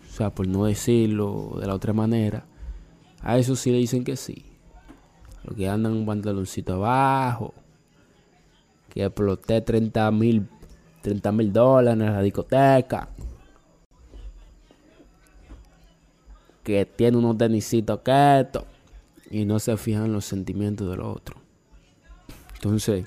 O sea, por no decirlo de la otra manera, a eso sí le dicen que sí. A los que andan un pantaloncito abajo, que exploté $30,000 en la discoteca, que tiene unos tenisitos quietos y no se fijan en los sentimientos del otro. Entonces,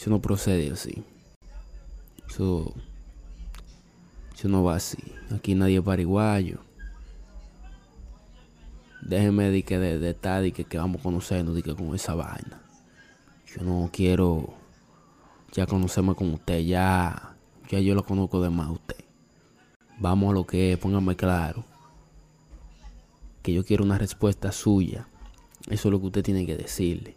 Eso no procede así. Eso no va así. Aquí nadie es pariguayo. Déjenme de estar y que vamos a conocernos de que con esa vaina. Yo no quiero ya conocerme con usted. Ya yo lo conozco de más a usted. Vamos a lo que es. Póngame claro que yo quiero una respuesta suya. Eso es lo que usted tiene que decirle.